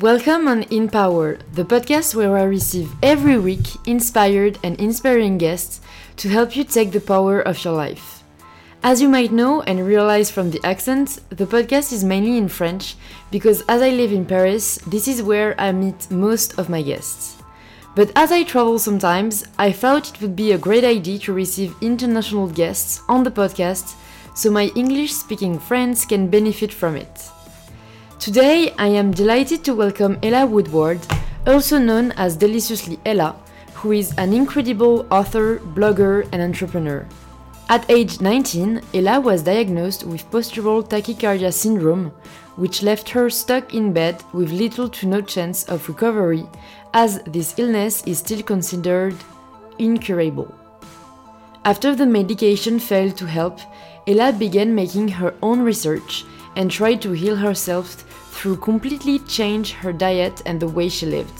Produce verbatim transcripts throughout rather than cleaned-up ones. Welcome on In Power, the podcast where I receive every week inspired and inspiring guests to help you take the power of your life. As you might know and realize from the accent, the podcast is mainly in French because as I live in Paris, this is where I meet most of my guests. But as I travel sometimes, I thought it would be a great idea to receive international guests on the podcast so my English-speaking friends can benefit from it. Today, I am delighted to welcome Ella Woodward, also known as Deliciously Ella, who is an incredible author, blogger, and entrepreneur. At age nineteen, Ella was diagnosed with postural tachycardia syndrome, which left her stuck in bed with little to no chance of recovery, as this illness is still considered incurable. After the medication failed to help, Ella began making her own research and tried to heal herself through completely changing her diet and the way she lived.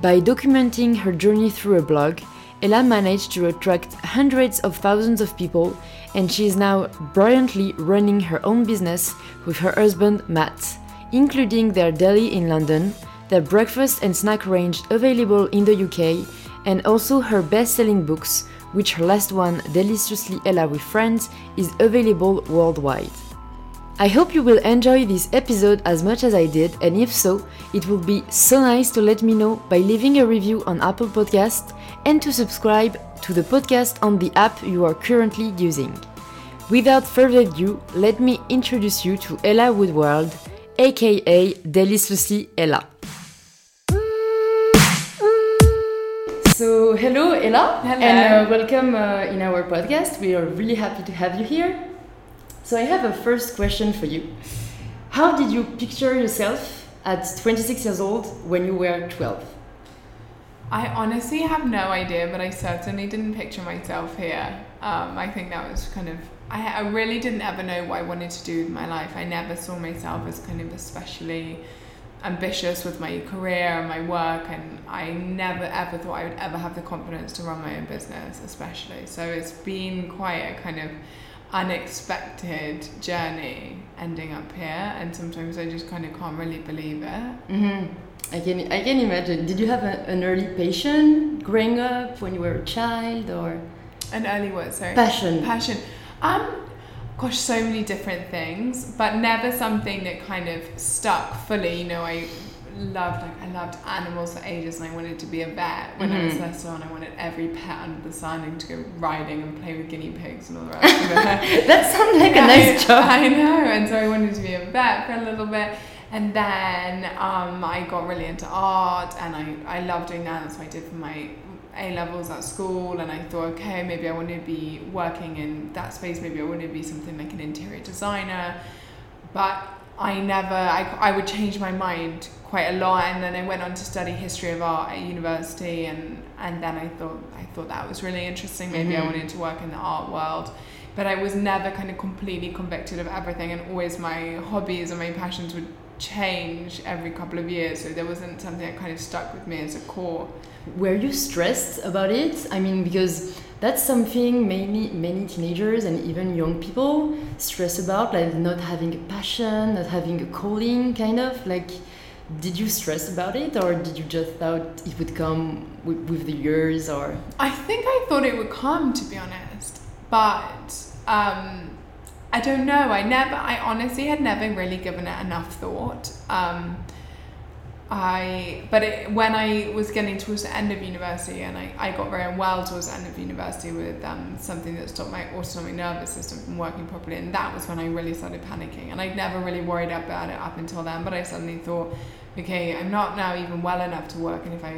By documenting her journey through a blog, Ella managed to attract hundreds of thousands of people, and she is now brilliantly running her own business with her husband Matt, including their deli in London, their breakfast and snack range available in the U K, and also her best-selling books, which her last one, Deliciously Ella with Friends, is available worldwide. I hope you will enjoy this episode as much as I did, and if so, it will be so nice to let me know by leaving a review on Apple Podcasts and to subscribe to the podcast on the app you are currently using. Without further ado, let me introduce you to Ella Woodward, aka Deliciously Ella. So, hello Ella, hello. and uh, welcome uh, in our podcast. We are really happy to have you here. So I have a first question for you. How did you picture yourself at twenty-six years old when you were twelve? I honestly have no idea, but I certainly didn't picture myself here. Um, I think that was kind of... I, I really didn't ever know what I wanted to do with my life. I never saw myself as kind of especially ambitious with my career and my work, and I never ever thought I would ever have the confidence to run my own business, especially. So it's been quite a kind of... unexpected journey ending up here, and sometimes I just kind of can't really believe it. Mm-hmm. I can I can imagine. Did you have a, an early passion growing up when you were a child, or an early what? Sorry, passion. Passion. Um, gosh, so many different things, but never something that kind of stuck fully. You know, I loved like I loved animals for ages, and I wanted to be a vet when mm-hmm. I was less on. I wanted every pet under the sun and to go riding and play with guinea pigs and all the rest of it. That sounds like yeah, a nice job. I know, and so I wanted to be a vet for a little bit, and then um, I got really into art, and I I loved doing that. That's what I did for my A levels at school, and I thought, okay, maybe I want to be working in that space. Maybe I want to be something like an interior designer, but I never. I I would change my mind quite a lot, and then I went on to study history of art at university, and and then I thought I thought that was really interesting. Maybe mm-hmm. I wanted to work in the art world, but I was never kind of completely convicted of everything, and always my hobbies and my passions would change every couple of years, so there wasn't something that kind of stuck with me as a core. Were you stressed about it? I mean, because that's something mainly many teenagers and even young people stress about, like not having a passion, not having a calling, kind of like. Did you stress about it, or did you just thought it would come with, with the years, or? I think I thought it would come, to be honest, but um, I don't know. I never, I honestly had never really given it enough thought. Um, I, but it, when I was getting towards the end of university, and I, I got very unwell towards the end of university with um, something that stopped my autonomic nervous system from working properly, and that was when I really started panicking. And I'd never really worried about it up until then, but I suddenly thought, okay, I'm not now even well enough to work, and if I,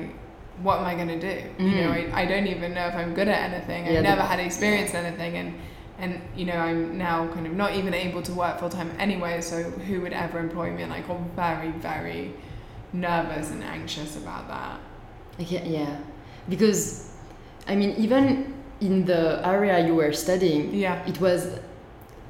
what am I going to do? Mm-hmm. You know, I, I don't even know if I'm good at anything. I've yeah, never had experience in anything, and and you know, I'm now kind of not even able to work full time anyway, so who would ever employ me? And I got very, very nervous and anxious about that. Okay, yeah, because I mean, even in the area you were studying, yeah, it was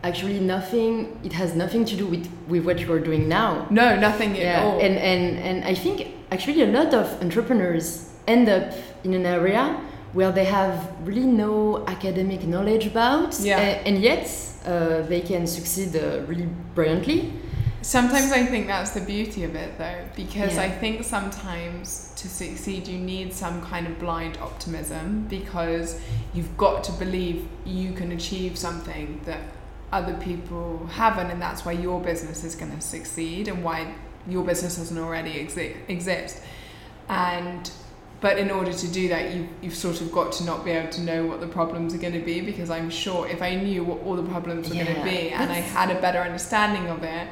actually nothing. It has nothing to do with, with what you are doing now. No, nothing yeah. at all. And and and I think actually a lot of entrepreneurs end up in an area where they have really no academic knowledge about, yeah. and, and yet uh, they can succeed uh, really brilliantly. Sometimes I think that's the beauty of it, though, because yeah. I think sometimes to succeed you need some kind of blind optimism, because you've got to believe you can achieve something that other people haven't, and that's why your business is going to succeed and why your business doesn't already exi- exist. And but in order to do that, you, you've sort of got to not be able to know what the problems are going to be, because I'm sure if I knew what all the problems were yeah, going to be and I had a better understanding of it,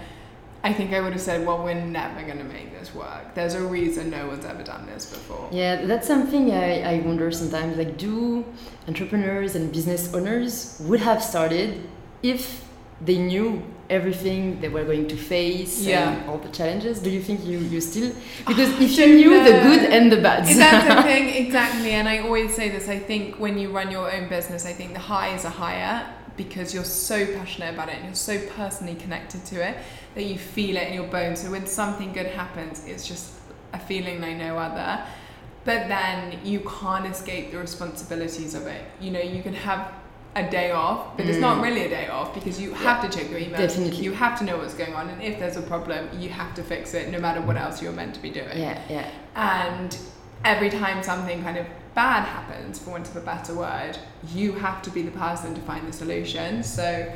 I think I would have said, well, we're never going to make this work. There's a reason no one's ever done this before. Yeah, that's something I, I wonder sometimes. Like, do entrepreneurs and business owners would have started if they knew everything they were going to face yeah. and all the challenges? Do you think you, you still... Because oh, if you knew know. the good and the bad. That's the thing, exactly. And I always say this, I think when you run your own business, I think the highs are higher, because you're so passionate about it and you're so personally connected to it that you feel it in your bones. So when something good happens, it's just a feeling like no other. But then you can't escape the responsibilities of it. You know, you can have a day off, but mm. it's not really a day off, because you yeah. have to check your emails. Definitely. You have to know what's going on, and if there's a problem, you have to fix it no matter what else you're meant to be doing. Yeah, yeah. And every time something kind of bad happens, for want of a better word, you have to be the person to find the solution. So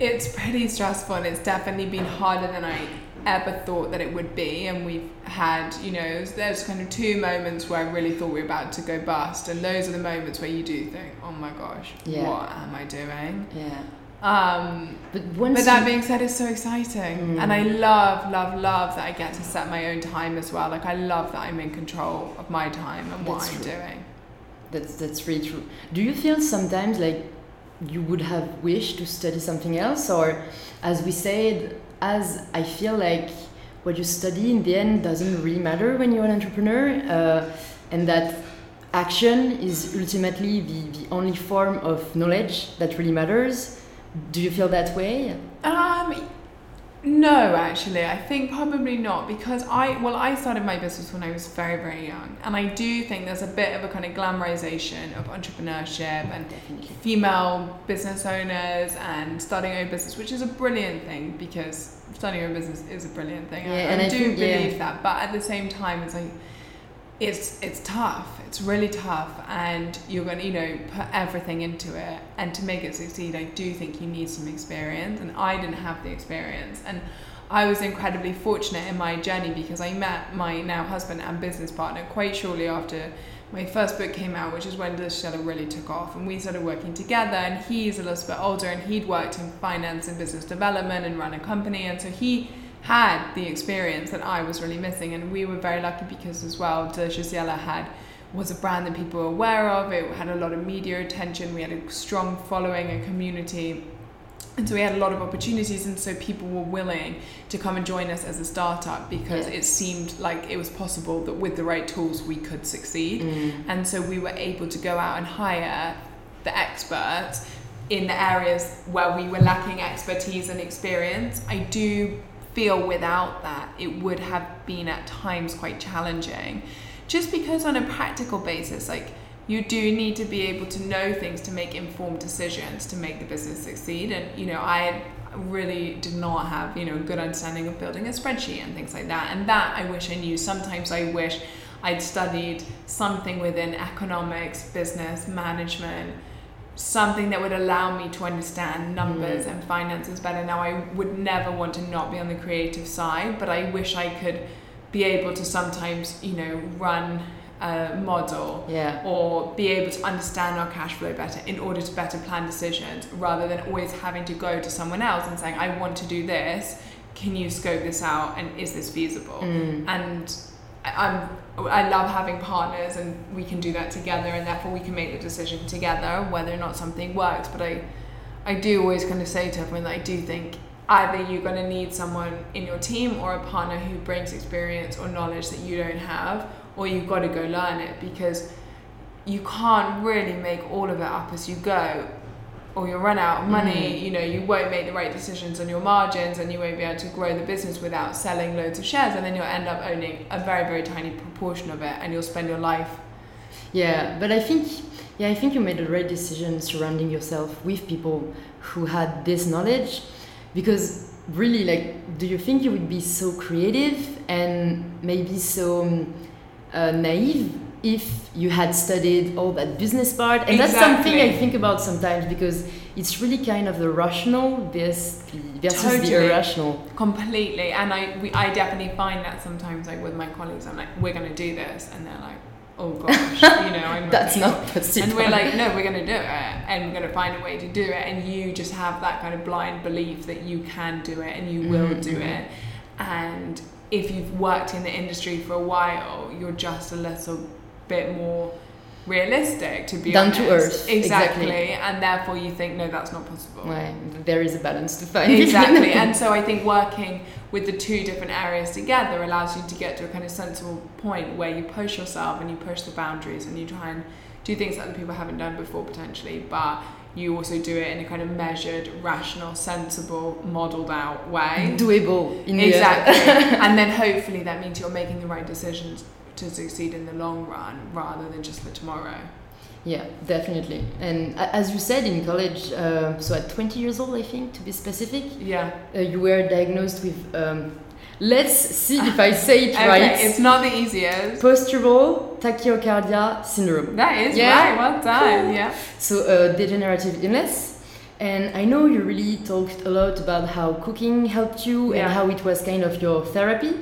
it's pretty stressful, and it's definitely been harder than I ever thought that it would be. And we've had, you know, there's kind of two moments where I really thought we were about to go bust, and those are the moments where you do think, oh my gosh, yeah. what am I doing? Yeah. Um, but, once but that you... being said, it's so exciting, mm. and I love, love, love that I get to set my own time as well. Like, I love that I'm in control of my time and what that's I'm true. doing. That's that's really true. Do you feel sometimes like you would have wished to study something else, or, as we said, as I feel like what you study in the end doesn't really matter when you're an entrepreneur, uh, and that action is ultimately the, the only form of knowledge that really matters. Do you feel that way? Um, no, actually. I think probably not, because I, well, I started my business when I was very, very young. And I do think there's a bit of a kind of glamorization of entrepreneurship and Definitely. female business owners and starting your own business, which is a brilliant thing, because starting your own business is a brilliant thing. Yeah, I, and I, I do think, believe yeah. that. But at the same time, it's like, it's it's tough. It's really tough, and you're gonna, you know, put everything into it, and to make it succeed, I do think you need some experience, and I didn't have the experience, and I was incredibly fortunate in my journey, because I met my now husband and business partner quite shortly after my first book came out, which is when Deliciously Ella really took off, and we started working together, and he's a little bit older, and he'd worked in finance and business development and run a company, and so he had the experience that I was really missing. And we were very lucky, because as well, Deliciously Ella had was a brand that people were aware of. It had a lot of media attention. We had a strong following and community, and so we had a lot of opportunities, and so people were willing to come and join us as a startup, because yeah. it seemed like it was possible that with the right tools we could succeed. Mm. And so we were able to go out and hire the experts in the areas where we were lacking expertise and experience. I do feel without that it would have been at times quite challenging, just because on a practical basis, like, you do need to be able to know things to make informed decisions to make the business succeed. And, you know, I really did not have, you know, a good understanding of building a spreadsheet and things like that, and that I wish I knew. Sometimes I wish I'd studied something within economics, business management, something that would allow me to understand numbers mm. and finances better. Now, I would never want to not be on the creative side, but I wish I could be able to sometimes, you know, run a model yeah. or be able to understand our cash flow better in order to better plan decisions, rather than always having to go to someone else and saying, I want to do this, can you scope this out, and is this feasible? Mm. And I'm, I love having partners, and we can do that together, and therefore we can make the decision together whether or not something works. But I I do always kind of say to everyone that I do think either you're going to need someone in your team or a partner who brings experience or knowledge that you don't have, or you've got to go learn it, because you can't really make all of it up as you go, or you'll run out of money. Mm. You know, you won't make the right decisions on your margins, and you won't be able to grow the business without selling loads of shares, and then you'll end up owning a very, very tiny proportion of it, and you'll spend your life. Yeah, but I think, yeah, I think you made the right decision surrounding yourself with people who had this knowledge, Because really, like, do you think you would be so creative and maybe so uh, naive if you had studied all that business part? And exactly. That's something I think about sometimes, because it's really kind of the rational versus totally. The irrational. Completely. And I we, I definitely find that sometimes, like, with my colleagues, I'm like, we're going to do this. And they're like, oh gosh, you know, I'm that's really not possible. And we're like, no, we're going to do it, and we're going to find a way to do it. And you just have that kind of blind belief that you can do it and you will mm-hmm. do it. And if you've worked in the industry for a while, you're just a little bit more realistic, to be down honest. To earth, exactly. exactly and therefore you think, no, that's not possible. Right. There is a balance to find. Exactly. And so I think working with the two different areas together allows you to get to a kind of sensible point where you push yourself and you push the boundaries and you try and do things that other people haven't done before potentially, but you also do it in a kind of measured, rational, sensible, modelled out way, doable in exactly and then hopefully that means you're making the right decisions to succeed in the long run rather than just for tomorrow. Yeah, definitely. And as you said, in college, uh, so at twenty years old, I think, to be specific, yeah, uh, you were diagnosed with, um, let's see if I say it okay, right. It's not the easiest. Postural tachycardia syndrome. That is yeah. right, well done. Cool. Yeah. So a uh, degenerative illness. And I know you really talked a lot about how cooking helped you yeah. and how it was kind of your therapy.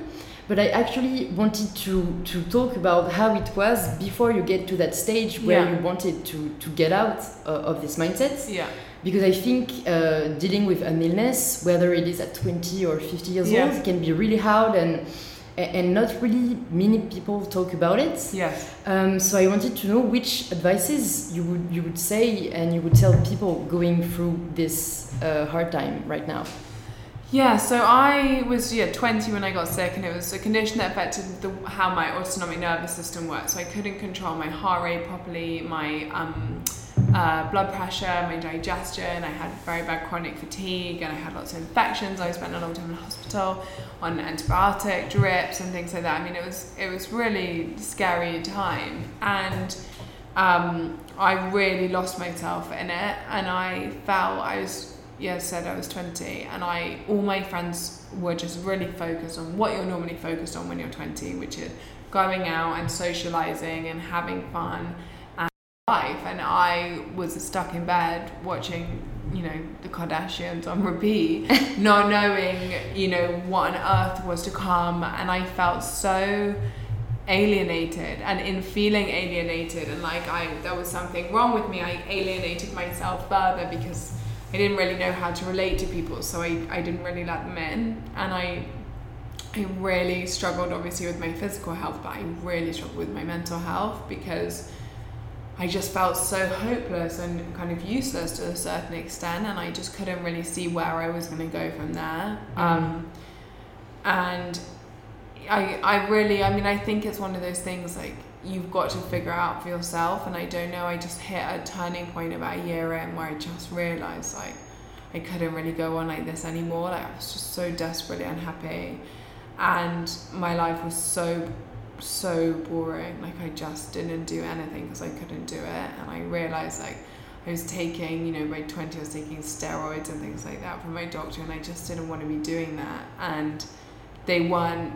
But I actually wanted to, to talk about how it was before you get to that stage where yeah. you wanted to, to get out uh, of this mindset. Yeah. Because I think uh, dealing with an illness, whether it is at twenty or fifty years yeah. old, can be really hard, and and not really many people talk about it. Yes. Um, so I wanted to know which advices you would you would say and you would tell people going through this uh, hard time right now. Yeah, so I was yeah twenty when I got sick, and it was a condition that affected the, how my autonomic nervous system worked. So I couldn't control my heart rate properly, my um, uh, blood pressure, my digestion. I had very bad chronic fatigue, and I had lots of infections. I spent a long time in hospital on antibiotic drips and things like that. I mean, it was it was really scary time, and um, I really lost myself in it, and I felt I was. Yeah, said I was twenty, and I all my friends were just really focused on what you're normally focused on when you're twenty, which is going out and socializing and having fun and life. And I was stuck in bed watching, you know, the Kardashians on repeat, not knowing, you know, what on earth was to come. And I felt so alienated, and in feeling alienated, and like I there was something wrong with me, I alienated myself further because I didn't really know how to relate to people, so I, I didn't really let them in. And I I really struggled, obviously, with my physical health, but I really struggled with my mental health because I just felt so hopeless and kind of useless to a certain extent, and I just couldn't really see where I was going to go from there. Um, and I I really, I mean, I think it's one of those things, like, you've got to figure out for yourself. And I don't know, I just hit a turning point about a year in where I just realised, like, I couldn't really go on like this anymore. Like, I was just so desperately unhappy, and my life was so so boring. Like, I just didn't do anything because I couldn't do it. And I realised, like, I was taking, you know, by twenty I was taking steroids and things like that from my doctor, and I just didn't want to be doing that. And they weren't,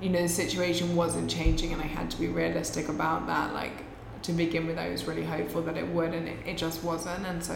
you know, the situation wasn't changing, and I had to be realistic about that. Like, to begin with, I was really hopeful that it would, and it, it just wasn't. And so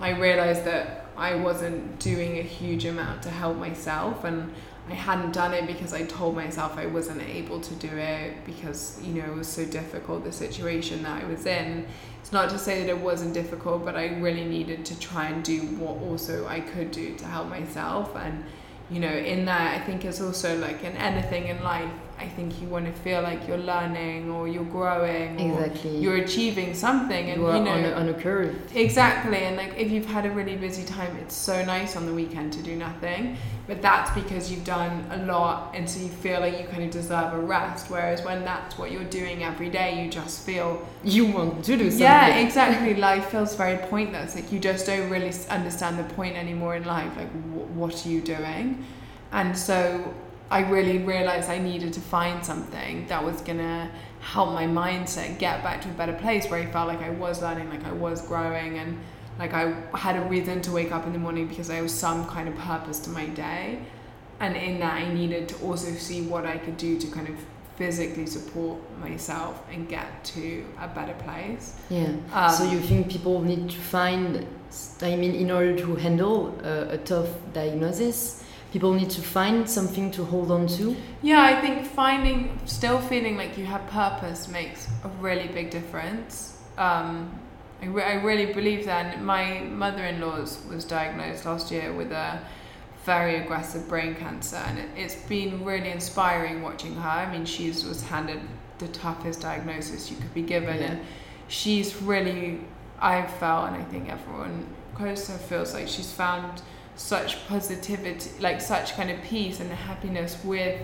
I realised that I wasn't doing a huge amount to help myself, and I hadn't done it because I told myself I wasn't able to do it because, you know, it was so difficult, the situation that I was in. It's not to say that it wasn't difficult, but I really needed to try and do what also I could do to help myself. And you know, in that, I think it's also like in anything in life, I think you want to feel like you're learning or you're growing or exactly. you're achieving something, and you, are you know, on a, on a curve. Exactly. And like, if you've had a really busy time, it's so nice on the weekend to do nothing, but that's because you've done a lot, and so you feel like you kind of deserve a rest. Whereas when that's what you're doing every day, you just feel you want to do something. Yeah, exactly. Life feels very pointless. Like, you just don't really understand the point anymore in life. Like, what are you doing? And so I really realized I needed to find something that was gonna help my mindset get back to a better place, where I felt like I was learning, like I was growing, and Like, I had a reason to wake up in the morning because there was some kind of purpose to my day. And in that, I needed to also see what I could do to kind of physically support myself and get to a better place. Yeah. Um, so you think people need to find, I mean, in order to handle a, a tough diagnosis, people need to find something to hold on to? Yeah, I think finding, still feeling like you have purpose makes a really big difference. Um, I, re- I really believe that. And my mother-in-law was diagnosed last year with a very aggressive brain cancer, and it, it's been really inspiring watching her. I mean, she was handed the toughest diagnosis you could be given, yeah. and she's really, I felt, and I think everyone close to her feels like she's found such positivity, like such kind of peace and happiness with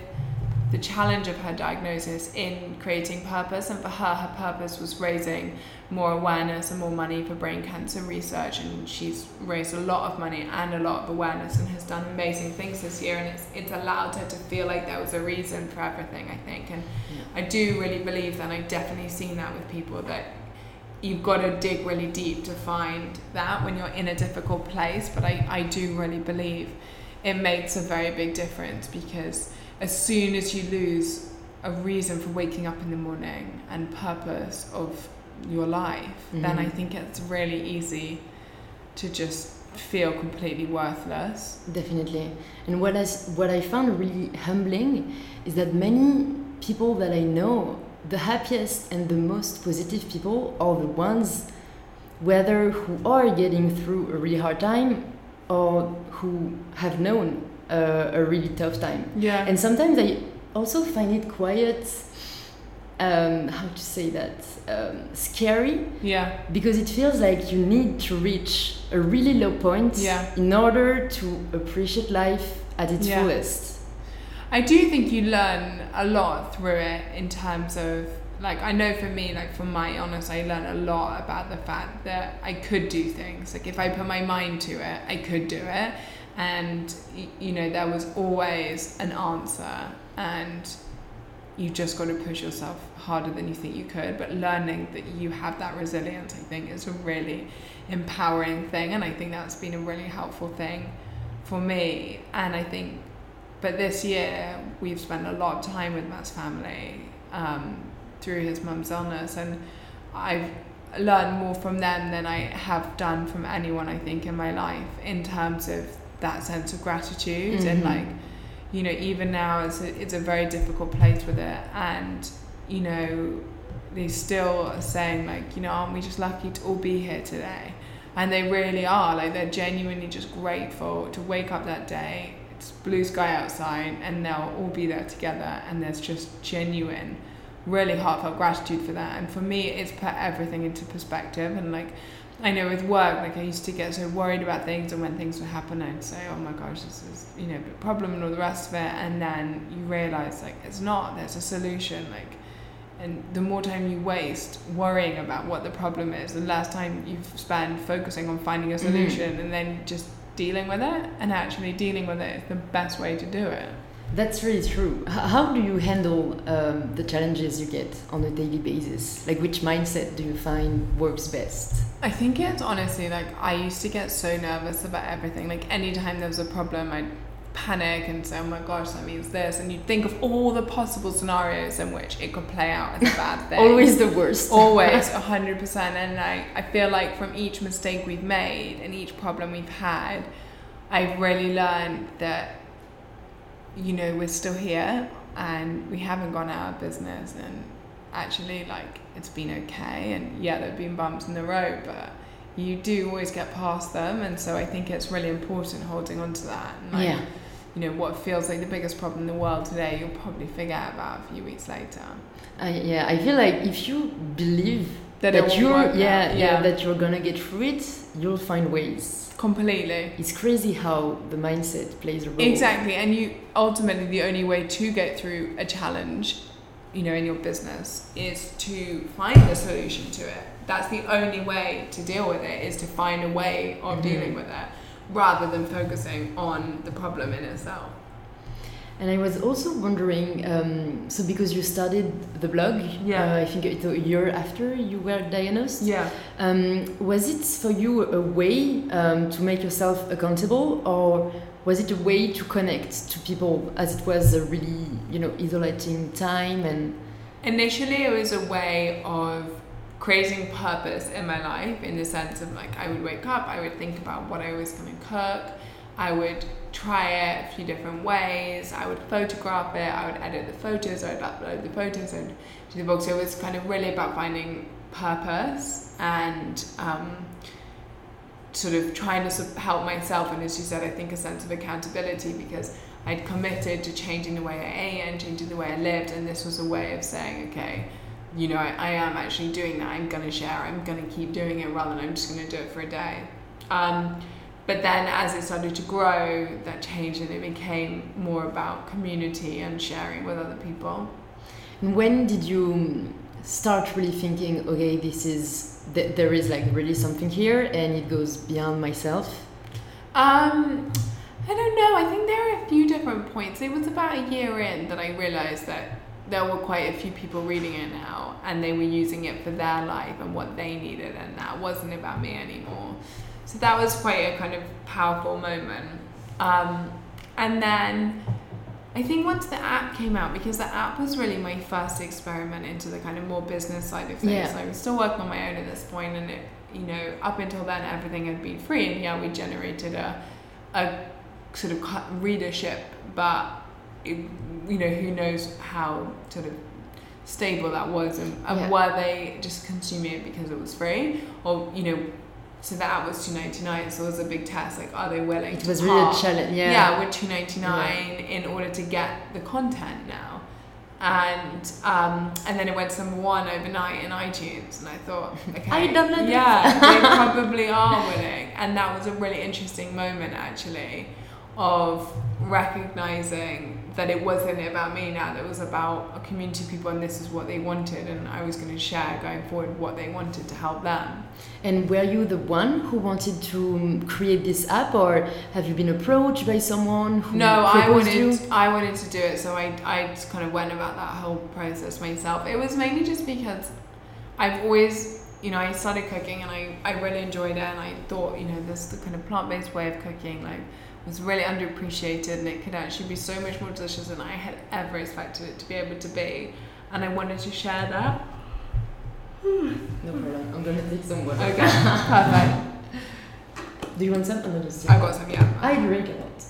the challenge of her diagnosis in creating purpose. And for her, her purpose was raising more awareness and more money for brain cancer research, and she's raised a lot of money and a lot of awareness and has done amazing things this year, and it's it's allowed her to feel like there was a reason for everything, I think. And yeah. I do really believe that, and I've definitely seen that with people, that you've got to dig really deep to find that when you're in a difficult place. But I, I do really believe it makes a very big difference, because as soon as you lose a reason for waking up in the morning and purpose of your life, mm-hmm. then I think it's really easy to just feel completely worthless. Definitely. And what I, what I found really humbling is that many people that I know, the happiest and the most positive people are the ones, whether who are getting through a really hard time or who have known Uh, a really tough time. Yeah. And sometimes I also find it quite, um, how to say that, um, scary. Yeah. Because it feels like you need to reach a really low point yeah. in order to appreciate life at its yeah. fullest. I do think you learn a lot through it, in terms of, like, I know for me, like, from my illness, I learned a lot about the fact that I could do things. Like, if I put my mind to it, I could do it. And, you know, there was always an answer, and you just got to push yourself harder than you think you could. But learning that you have that resilience, I think, is a really empowering thing. And I think that's been a really helpful thing for me. And I think, but this year we've spent a lot of time with Matt's family um, through his mum's illness. And I've learned more from them than I have done from anyone, I think, in my life, in terms of that sense of gratitude. Mm-hmm. And, like, you know, even now it's a, it's a very difficult place with it, and, you know, they still are saying, like, you know, aren't we just lucky to all be here today? And they really are. Like, they're genuinely just grateful to wake up that day, it's blue sky outside, and they'll all be there together. And there's just genuine, really heartfelt gratitude for that. And for me, it's put everything into perspective. And, like, I know with work, like, I used to get so worried about things, and when things would happen, I'd say, oh my gosh, this is, you know, a problem and all the rest of it. And then you realise, like, it's not, there's a solution. Like, and the more time you waste worrying about what the problem is, the less time you spend focusing on finding a solution, mm-hmm. and then just dealing with it. And actually dealing with it is the best way to do it. That's really true. How do you handle um, the challenges you get on a daily basis? Like, which mindset do you find works best? I think it's honestly, like, I used to get so nervous about everything. Like, anytime there was a problem, I'd panic and say, oh my gosh, that means this. And you'd think of all the possible scenarios in which it could play out as a bad thing. Always the worst. Always, one hundred percent. And I, I feel like from each mistake we've made and each problem we've had, I've really learned that, you know, we're still here and we haven't gone out of business, and actually, like, it's been okay. And yeah, there have been bumps in the road, but you do always get past them. And so I think it's really important holding on to that. And, like, yeah. you know, what feels like the biggest problem in the world today, you'll probably forget about a few weeks later. Uh, yeah, I feel like if you believe that, that you're yeah, yeah, yeah, that you're gonna get through it, you'll find ways. Completely. It's crazy how the mindset plays a role. Exactly. And you ultimately, the only way to get through a challenge, you know, in your business, is to find a solution to it. That's the only way to deal with it, is to find a way of mm-hmm. dealing with it, rather than focusing on the problem in itself. And I was also wondering, um, so because you started the blog, yeah. uh, I think it's a year after you were diagnosed. Yeah. Um, was it for you a way um, to make yourself accountable, or was it a way to connect to people, as it was a really, you know, isolating time? And initially, it was a way of creating purpose in my life, in the sense of like I would wake up, I would think about what I was going to cook, I would try it a few different ways, I would photograph it, I would edit the photos, I would upload the photos, I would do the blog. So it was kind of really about finding purpose and um, sort of trying to help myself, and as you said, I think a sense of accountability, because I'd committed to changing the way I ate and changing the way I lived, and this was a way of saying, okay, you know, I, I am actually doing that, I'm going to share, I'm going to keep doing it, rather than I'm just going to do it for a day. Um, But then as it started to grow, that changed, and it became more about community and sharing with other people. When did you start really thinking, okay, this is, th- there is like really something here and it goes beyond myself? Um, I don't know. I think there are a few different points. It was about a year in that I realized that there were quite a few people reading it now, and they were using it for their life and what they needed, and that wasn't about me anymore. So that was quite a kind of powerful moment. Um, and then I think once the app came out, because the app was really my first experiment into the kind of more business side of things. Yeah. So I was still working on my own at this point, and it, you know, up until then everything had been free, and yeah, we generated a, a sort of readership, but it, you know, who knows how sort of stable that was, and, and yeah. were they just consuming it because it was free, or, you know. So the app was two dollars and ninety-nine cents, so it was a big test, like, are they willing to It was to really a challenge, yeah. Yeah, we're two dollars and ninety-nine cents yeah. in order to get the content now. And um, and then it went to number one overnight in iTunes, and I thought, okay, yeah, they probably are willing. And that was a really interesting moment, actually, of recognising that it wasn't about me now, that it was about a community of people, and this is what they wanted, and I was going to share, going forward, what they wanted to help them. And were you the one who wanted to create this app, or have you been approached by someone who No, I wanted you? I wanted to do it, so I I just kind of went about that whole process myself. It was mainly just because I've always, you know, I started cooking and I, I really enjoyed it, and I thought, you know, this the kind of plant-based way of cooking like was really underappreciated, and it could actually be so much more delicious than I had ever expected it to be able to be, and I wanted to share that. No problem. I'm gonna take some water. Okay, perfect. Do you want some? I'm gonna just. I got some. Yeah. I drink a lot.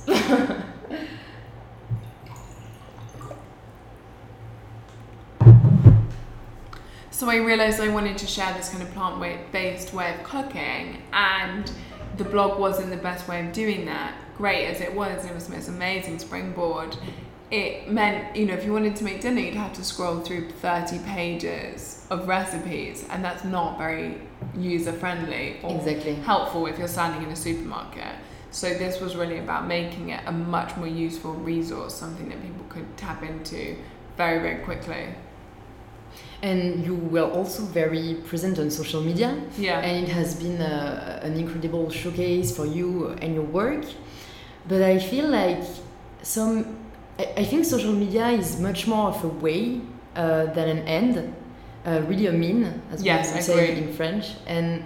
So I realized I wanted to share this kind of plant-based way of cooking, and the blog wasn't the best way of doing that. Great as it was, it was the most amazing springboard. It meant, you know, if you wanted to make dinner, you'd have to scroll through thirty pages of recipes, and that's not very user-friendly or exactly. helpful if you're standing in a supermarket. So this was really about making it a much more useful resource, something that people could tap into very, very quickly. And you were also very present on social media, yeah. and it has been a, an incredible showcase for you and your work. But I feel like some... I think social media is much more of a way uh, than an end, uh, really a mean, as yes, we say in French. And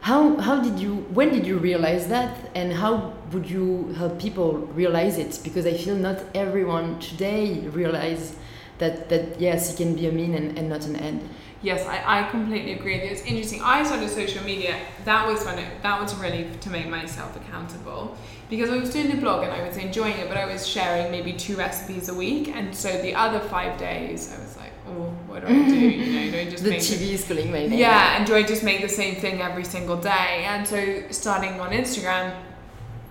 how how did you, when did you realize that, and how would you help people realize it? Because I feel not everyone today realize that, that yes, it can be a mean and, and not an end. Yes, I, I completely agree. It's interesting. I started social media. That was when it, that was really to make myself accountable, because I was doing the blog and I was enjoying it, but I was sharing maybe two recipes a week, and so the other five days I was like, oh, what do I do? You know, do I just the make T V is calling my name. Yeah, and do I just make the same thing every single day? And so starting on Instagram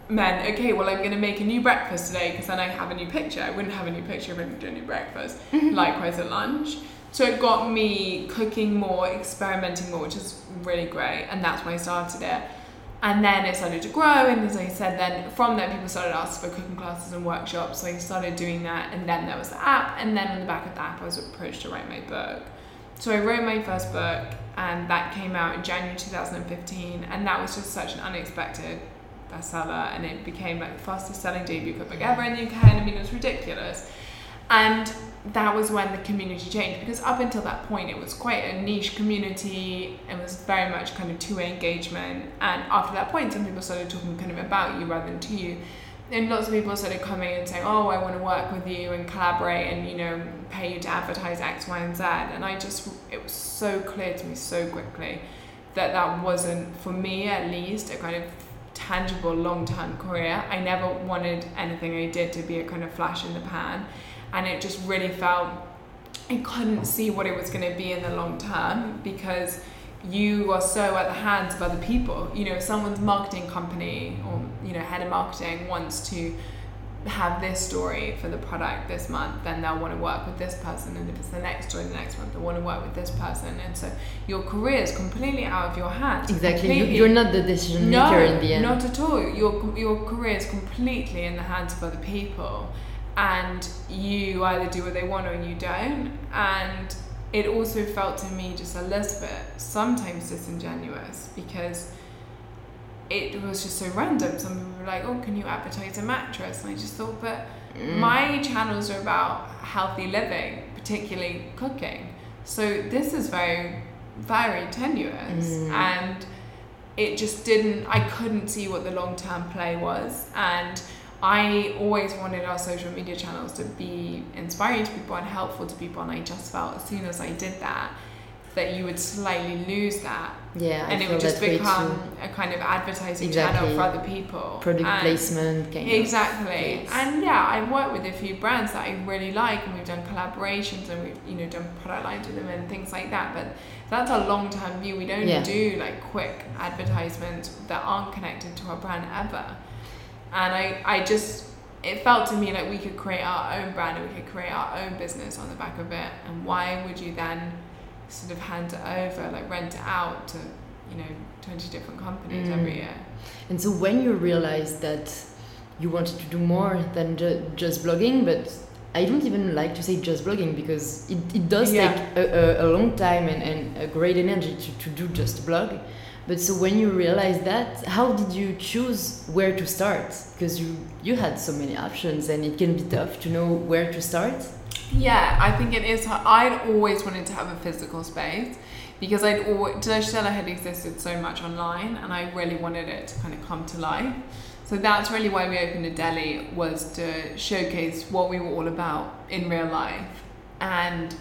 meant, okay, well, I'm going to make a new breakfast today, because then I have a new picture. I wouldn't have a new picture if I didn't do a new breakfast. Likewise at lunch. So it got me cooking more, experimenting more, which is really great. And that's when I started it. And then it started to grow. And as I said, then from there, people started asking for cooking classes and workshops. So I started doing that. And then there was the app. And then on the back of the app, I was approached to write my book. So I wrote my first book. And that came out in January twenty fifteen. And that was just such an unexpected bestseller, and it became like the fastest selling debut cookbook ever in the U K, and I mean it was ridiculous. And that was when the community changed, because up until that point it was quite a niche community. It was very much kind of two-way engagement, and after that point some people started talking kind of about you rather than to you, and lots of people started coming and saying, oh, I want to work with you and collaborate and, you know, pay you to advertise X, Y, and Z. And I just, it was so clear to me so quickly that that wasn't, for me at least, a kind of tangible long-term career. I never wanted anything I did to be a kind of flash in the pan, and it just really felt, I couldn't see what it was going to be in the long term, because you are so at the hands of other people. You know, someone's marketing company or, you know, head of marketing wants to have this story for the product this month, then they'll want to work with this person, and if it's the next story the next month, they'll want to work with this person. And so your career is completely out of your hands. Exactly. Completely. You're not the decision maker no, in the end. Not at all. Your, your career is completely in the hands of other people, and you either do what they want or you don't. And it also felt to me just a little bit sometimes disingenuous, because it was just so random. Some people were like, oh, can you advertise a mattress? And I just thought, but mm. my channels are about healthy living, particularly cooking, so this is very, very tenuous. mm. And it just didn't, I couldn't see what the long-term play was. And I always wanted our social media channels to be inspiring to people and helpful to people, and I just felt as soon as I did that, that you would slightly lose that. Yeah, I and it would just become a kind of advertising exactly. channel for other people. Product and placement. Kind exactly. Of and yeah, I've worked with a few brands that I really like, and we've done collaborations, and we've, you know, done product lines with them and things like that. But that's a long-term view. We don't yeah. do like quick advertisements that aren't connected to our brand ever. And I, I just, it felt to me like we could create our own brand and we could create our own business on the back of it. And why would you then sort of hand it over, like rent it out to, you know, twenty different companies mm. every year? And so when you realized that you wanted to do more than ju- just blogging, but I don't even like to say just blogging, because it, it does yeah. take a, a, a long time and, and a great energy to, to do just blog. But so when you realized that, how did you choose where to start? Because you, you had so many options, and it can be tough to know where to start. Yeah, I think it is. I'd always wanted to have a physical space, because I'd always, Deliciously Ella had existed so much online, and I really wanted it to kind of come to life. So that's really why we opened a deli, was to showcase what we were all about in real life. And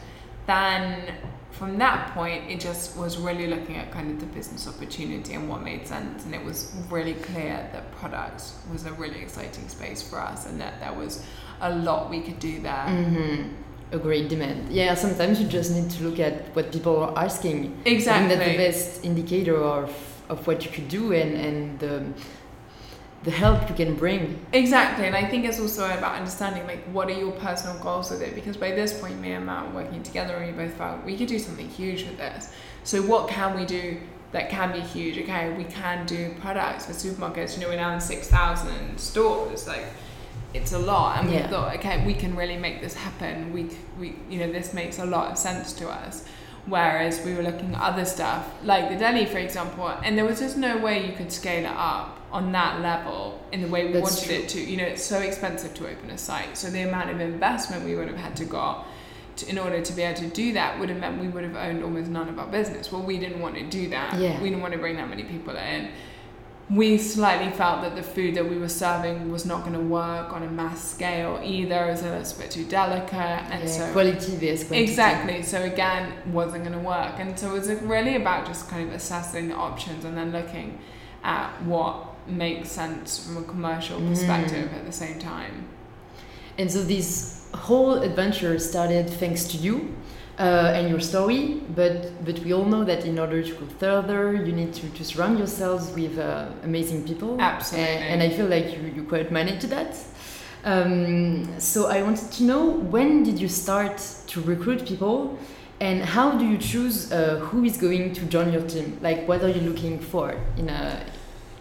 then from that point, it just was really looking at kind of the business opportunity and what made sense. And it was really clear that products was a really exciting space for us, and that there was a lot we could do there. Mm-hmm. A great demand. Yeah, sometimes you just need to look at what people are asking. Exactly. I think that's the best indicator of, of what you could do, and, and the, the help you can bring. Exactly. And I think it's also about understanding, like, what are your personal goals with it? Because by this point, me and Matt were working together, and we both felt we could do something huge with this. So what can we do that can be huge? Okay, we can do products for supermarkets. You know, we're now in six thousand stores. Like, it's a lot. And yeah. we thought, okay, we can really make this happen. We, we, you know, this makes a lot of sense to us. Whereas we were looking at other stuff, like the deli, for example, and there was just no way you could scale it up on that level in the way we That's wanted true. It to. You know, it's so expensive to open a site. So the amount of investment we would have had to go to, in order to be able to do that, would have meant we would have owned almost none of our business. Well, we didn't want to do that. Yeah. We didn't want to bring that many people in. We slightly felt that the food that we were serving was not going to work on a mass scale either. It was a little bit too delicate, and yeah, so quality versus quantity. Exactly. So again, wasn't going to work. And so it was really about just kind of assessing the options and then looking at what makes sense from a commercial perspective mm. at the same time. And so this whole adventure started thanks to you. Uh, and your story, but but we all know that in order to go further, you need to, to surround yourselves with uh, amazing people. Absolutely. And, and I feel like you, you quite managed that. Um, so I wanted to know, when did you start to recruit people, and how do you choose uh, who is going to join your team? Like, what are you looking for in a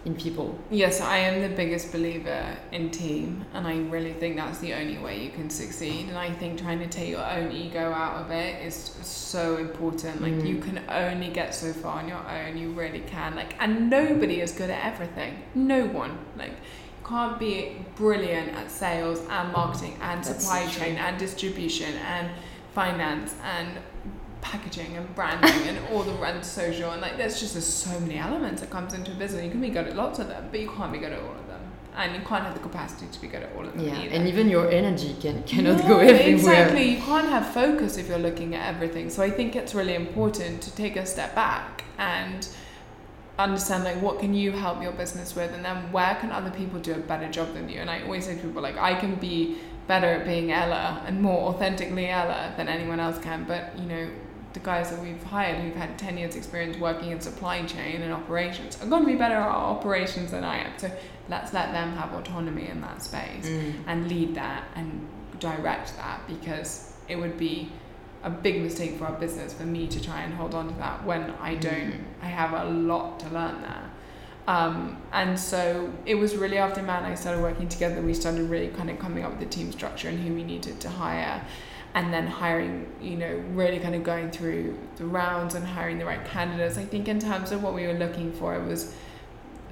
in people. Yes, I am the biggest believer in team, and I really think that's the only way you can succeed. And I think trying to take your own ego out of it is so important. Like, mm. you can only get so far on your own. You really can. Like, and nobody is good at everything. No one. Like, you can't be brilliant at sales and marketing and that's supply true. Chain and distribution and finance and packaging and branding and all the rent social, and like there's just there's so many elements that comes into a business. You can be good at lots of them, but you can't be good at all of them, and you can't have the capacity to be good at all of them yeah either. And even your energy can cannot no, go everywhere. Exactly, you can't have focus if you're looking at everything. So I think it's really important to take a step back and understand, like, what can you help your business with, and then where can other people do a better job than you. And I always say to people, like, I can be better at being Ella and more authentically Ella than anyone else can, but you know, the guys that we've hired who've had ten years experience working in supply chain and operations are going to be better at operations than I am. So let's let them have autonomy in that space mm. and lead that and direct that, because it would be a big mistake for our business for me to try and hold on to that when I don't mm. I have a lot to learn there. Um, and so it was really after Matt and I started working together, we started really kind of coming up with the team structure and who we needed to hire. And then hiring, you know, really kind of going through the rounds and hiring the right candidates. I think in terms of what we were looking for, it was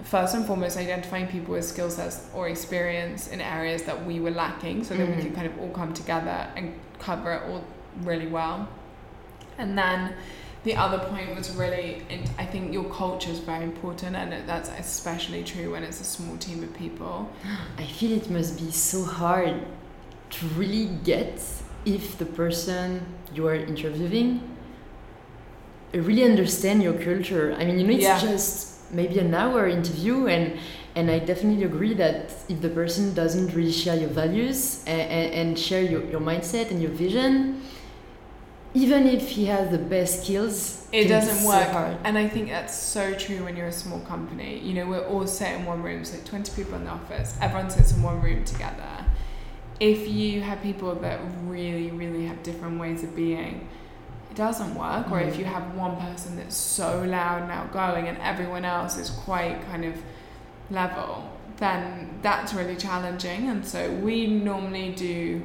first and foremost identifying people with skill sets or experience in areas that we were lacking, so that mm-hmm. we could kind of all come together and cover it all really well. And then the other point was really, I think your culture is very important, and that's especially true when it's a small team of people. I feel it must be so hard to really get if the person you are interviewing really understand your culture. I mean, you know, it's yeah. just maybe an hour interview, and and I definitely agree that if the person doesn't really share your values and, and, and share your, your mindset and your vision, even if he has the best skills, it doesn't work. So and I think that's so true when you're a small company. You know, we're all set in one room. It's like twenty people in the office. Everyone sits in one room together. If you have people that really, really have different ways of being, it doesn't work. Or if you have one person that's so loud and outgoing and everyone else is quite kind of level, then that's really challenging. And so we normally do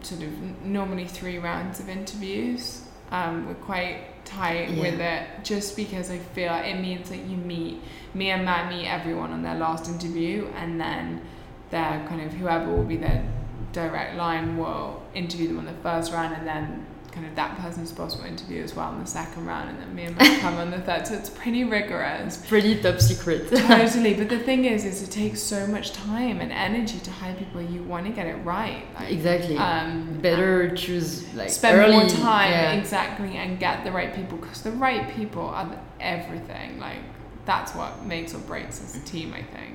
sort of normally three rounds of interviews. Um, we're quite tight yeah. with it, just because I feel it means that you meet, me and Matt meet everyone on their last interview, and then their kind of whoever will be their direct line will interview them on the first round, and then kind of that person's boss will interview as well on the second round, and then me and Matt come on the third. So it's pretty rigorous. It's pretty top secret. Totally. But the thing is, is it takes so much time and energy to hire people. You want to get it right. Like, exactly. Um, Better choose like spend early, more time yeah. exactly, and get the right people, because the right people are the, everything. Like, that's what makes or breaks as a team, I think.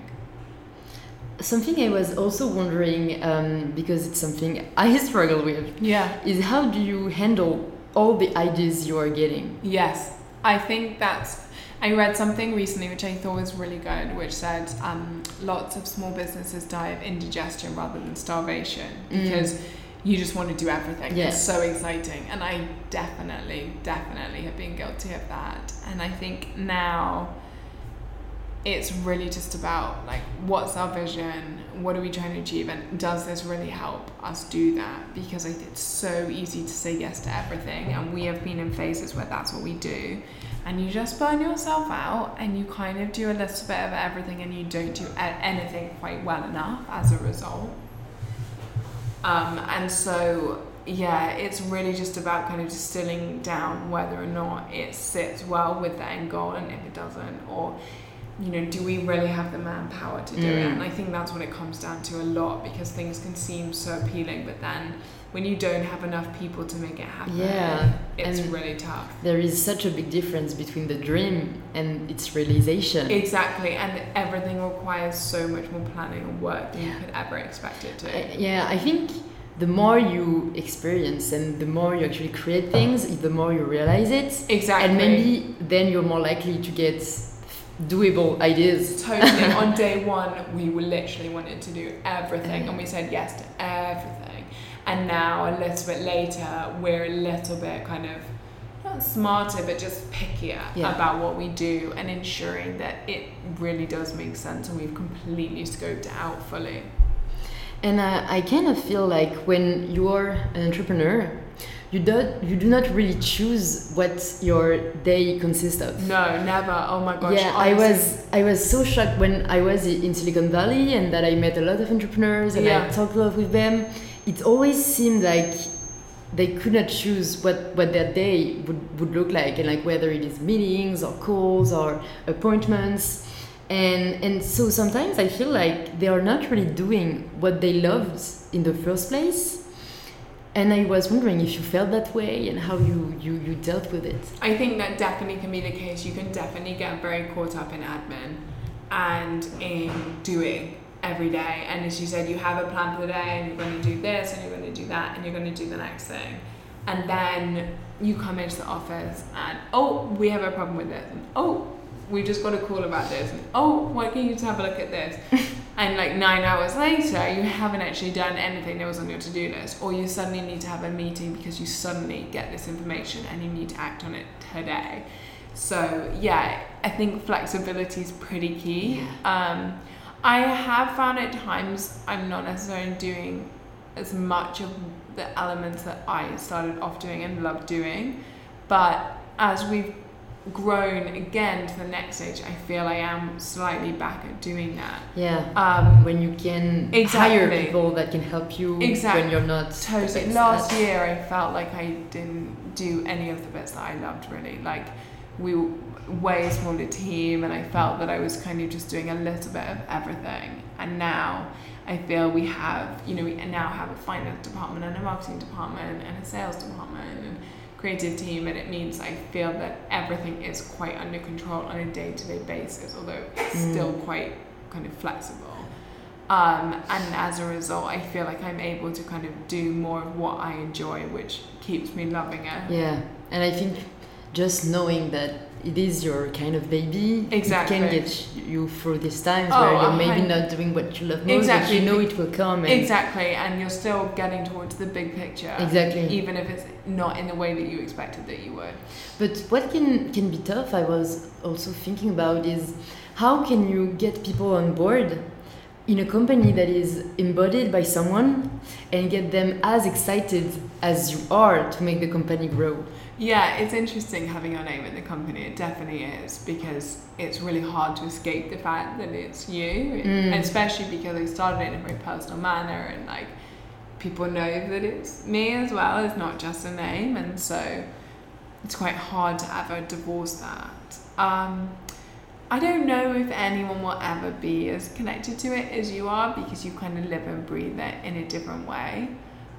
Something I was also wondering, um, because it's something I struggle with, yeah. is how do you handle all the ideas you are getting? Yes, I think that's... I read something recently which I thought was really good, which said um, lots of small businesses die of indigestion rather than starvation, because mm. you just want to do everything. Yes. It's so exciting. And I definitely, definitely have been guilty of that. And I think now... it's really just about, like, what's our vision, what are we trying to achieve, and does this really help us do that? Because it's so easy to say yes to everything, and we have been in phases where that's what we do, and you just burn yourself out, and you kind of do a little bit of everything, and you don't do anything quite well enough as a result. Um, and so... yeah, it's really just about kind of distilling down whether or not it sits well with the end goal, and if it doesn't, or... you know, do we really have the manpower to do mm. it? And I think that's what it comes down to a lot, because things can seem so appealing, but then when you don't have enough people to make it happen, yeah. it's and really tough. There is such a big difference between the dream and its realization. Exactly, and everything requires so much more planning and work than yeah. you could ever expect it to. Uh, yeah, I think the more you experience and the more you actually create things, the more you realize it. Exactly. And maybe then you're more likely to get... doable ideas. Totally. On day one, we were literally wanted to do everything, and we said yes to everything. And now, a little bit later, we're a little bit kind of not smarter, but just pickier yeah. about what we do and ensuring that it really does make sense and we've completely scoped it out fully. And uh, I kind of feel like when you're an entrepreneur, you do, you do not really choose what your day consists of. No, never. Oh my gosh. Yeah, honestly. I was I was so shocked when I was in Silicon Valley and that I met a lot of entrepreneurs and yeah. I talked a lot with them. It always seemed like they could not choose what, what their day would, would look like, and like whether it is meetings or calls or appointments. And and so sometimes I feel like they are not really doing what they loved in the first place. And I was wondering if you felt that way and how you, you, you dealt with it. I think that definitely can be the case. You can definitely get very caught up in admin and in doing every day. And as you said, you have a plan for the day and you're going to do this and you're going to do that and you're going to do the next thing. And then you come into the office and, oh, we have a problem with this. And, oh, we just got a call about this. And, oh, why can't you just have a look at this? And like nine hours later, you haven't actually done anything that was on your to-do list, or you suddenly need to have a meeting because you suddenly get this information and you need to act on it today. So yeah, I think flexibility is pretty key. Yeah. Um, I have found at times I'm not necessarily doing as much of the elements that I started off doing and loved doing, but as we've grown again to the next stage, I feel I am slightly back at doing that. Yeah. Um, when you can exactly. hire people that can help you exactly. when you're not. Totally. Last year, I felt like I didn't do any of the bits that I loved really. Like we were way smaller team, and I felt that I was kind of just doing a little bit of everything. And now I feel we have, you know, we now have a finance department and a marketing department and a sales department and creative team, and it means I feel that everything is quite under control on a day-to-day basis, although it's mm. still quite kind of flexible. Um, and as a result, I feel like I'm able to kind of do more of what I enjoy, which keeps me loving it. Yeah, and I think just knowing that it is your kind of baby, exactly. it can get you through these times oh, where you're maybe not doing what you love most, exactly. but you know it will come. And exactly, and you're still getting towards the big picture, exactly. even if it's not in the way that you expected that you would. But what can, can be tough, I was also thinking about, is how can you get people on board in a company that is embodied by someone and get them as excited as you are to make the company grow? Yeah, it's interesting having your name in the company. It definitely is, because it's really hard to escape the fact that it's you, mm. and especially because I started it in a very personal manner, and like people know that it's me as well. It's not just a name, and so it's quite hard to ever divorce that. Um, I don't know if anyone will ever be as connected to it as you are, because you kind of live and breathe it in a different way.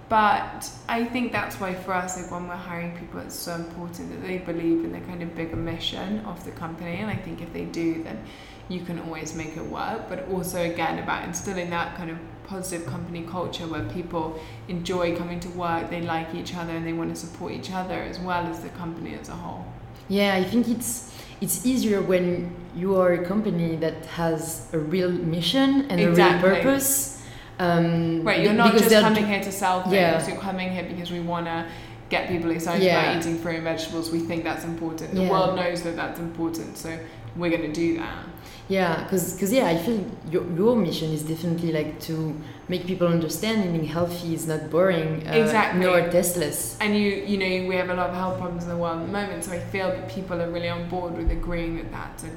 But I think that's why for us, like when we're hiring people, it's so important that they believe in the kind of bigger mission of the company. And I think if they do, then you can always make it work. But also, again, about instilling that kind of positive company culture where people enjoy coming to work, they like each other, and they want to support each other as well as the company as a whole. Yeah, I think it's it's easier when you are a company that has a real mission and exactly. a real purpose. Um, right, you're not just coming here to sell things, yeah. you're coming here because we want to get people excited yeah. about eating fruit and vegetables. We think that's important. The yeah. world knows that that's important, so we're going to do that. Yeah, because yeah, I feel your, your mission is definitely like to make people understand eating healthy is not boring, uh, exactly. nor tasteless. And you you know, we have a lot of health problems in the world at the moment, so I feel that people are really on board with agreeing that that's a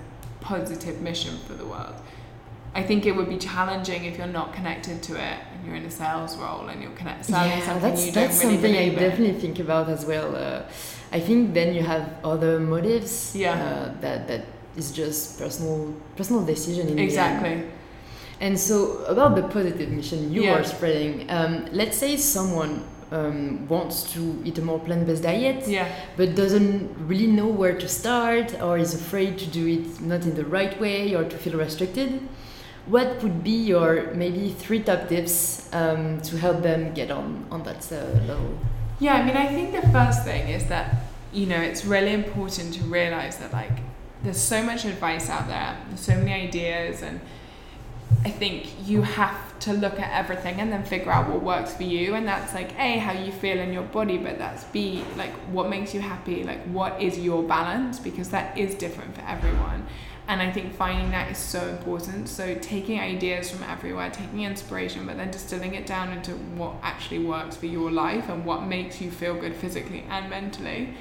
positive mission for the world. I think it would be challenging if you're not connected to it and you're in a sales role and you're connect- selling yeah, something that's, you don't that's really believe in. That's something I definitely think about as well. Uh, I think then you have other motives yeah. uh, that that is just personal personal decision in exactly. the end. And so about the positive mission you yeah. are spreading, um, let's say someone um, wants to eat a more plant-based diet yeah. but doesn't really know where to start or is afraid to do it not in the right way or to feel restricted. What would be your maybe three top tips um, to help them get on, on that uh, level? Yeah, I mean, I think the first thing is that, you know, it's really important to realize that, like, there's so much advice out there, there's so many ideas, and I think you have to look at everything and then figure out what works for you. And that's like A, how you feel in your body, but that's B, like what makes you happy, like what is your balance, because that is different for everyone. And I think finding that is so important. So taking ideas from everywhere, taking inspiration, but then distilling it down into what actually works for your life and what makes you feel good physically and mentally.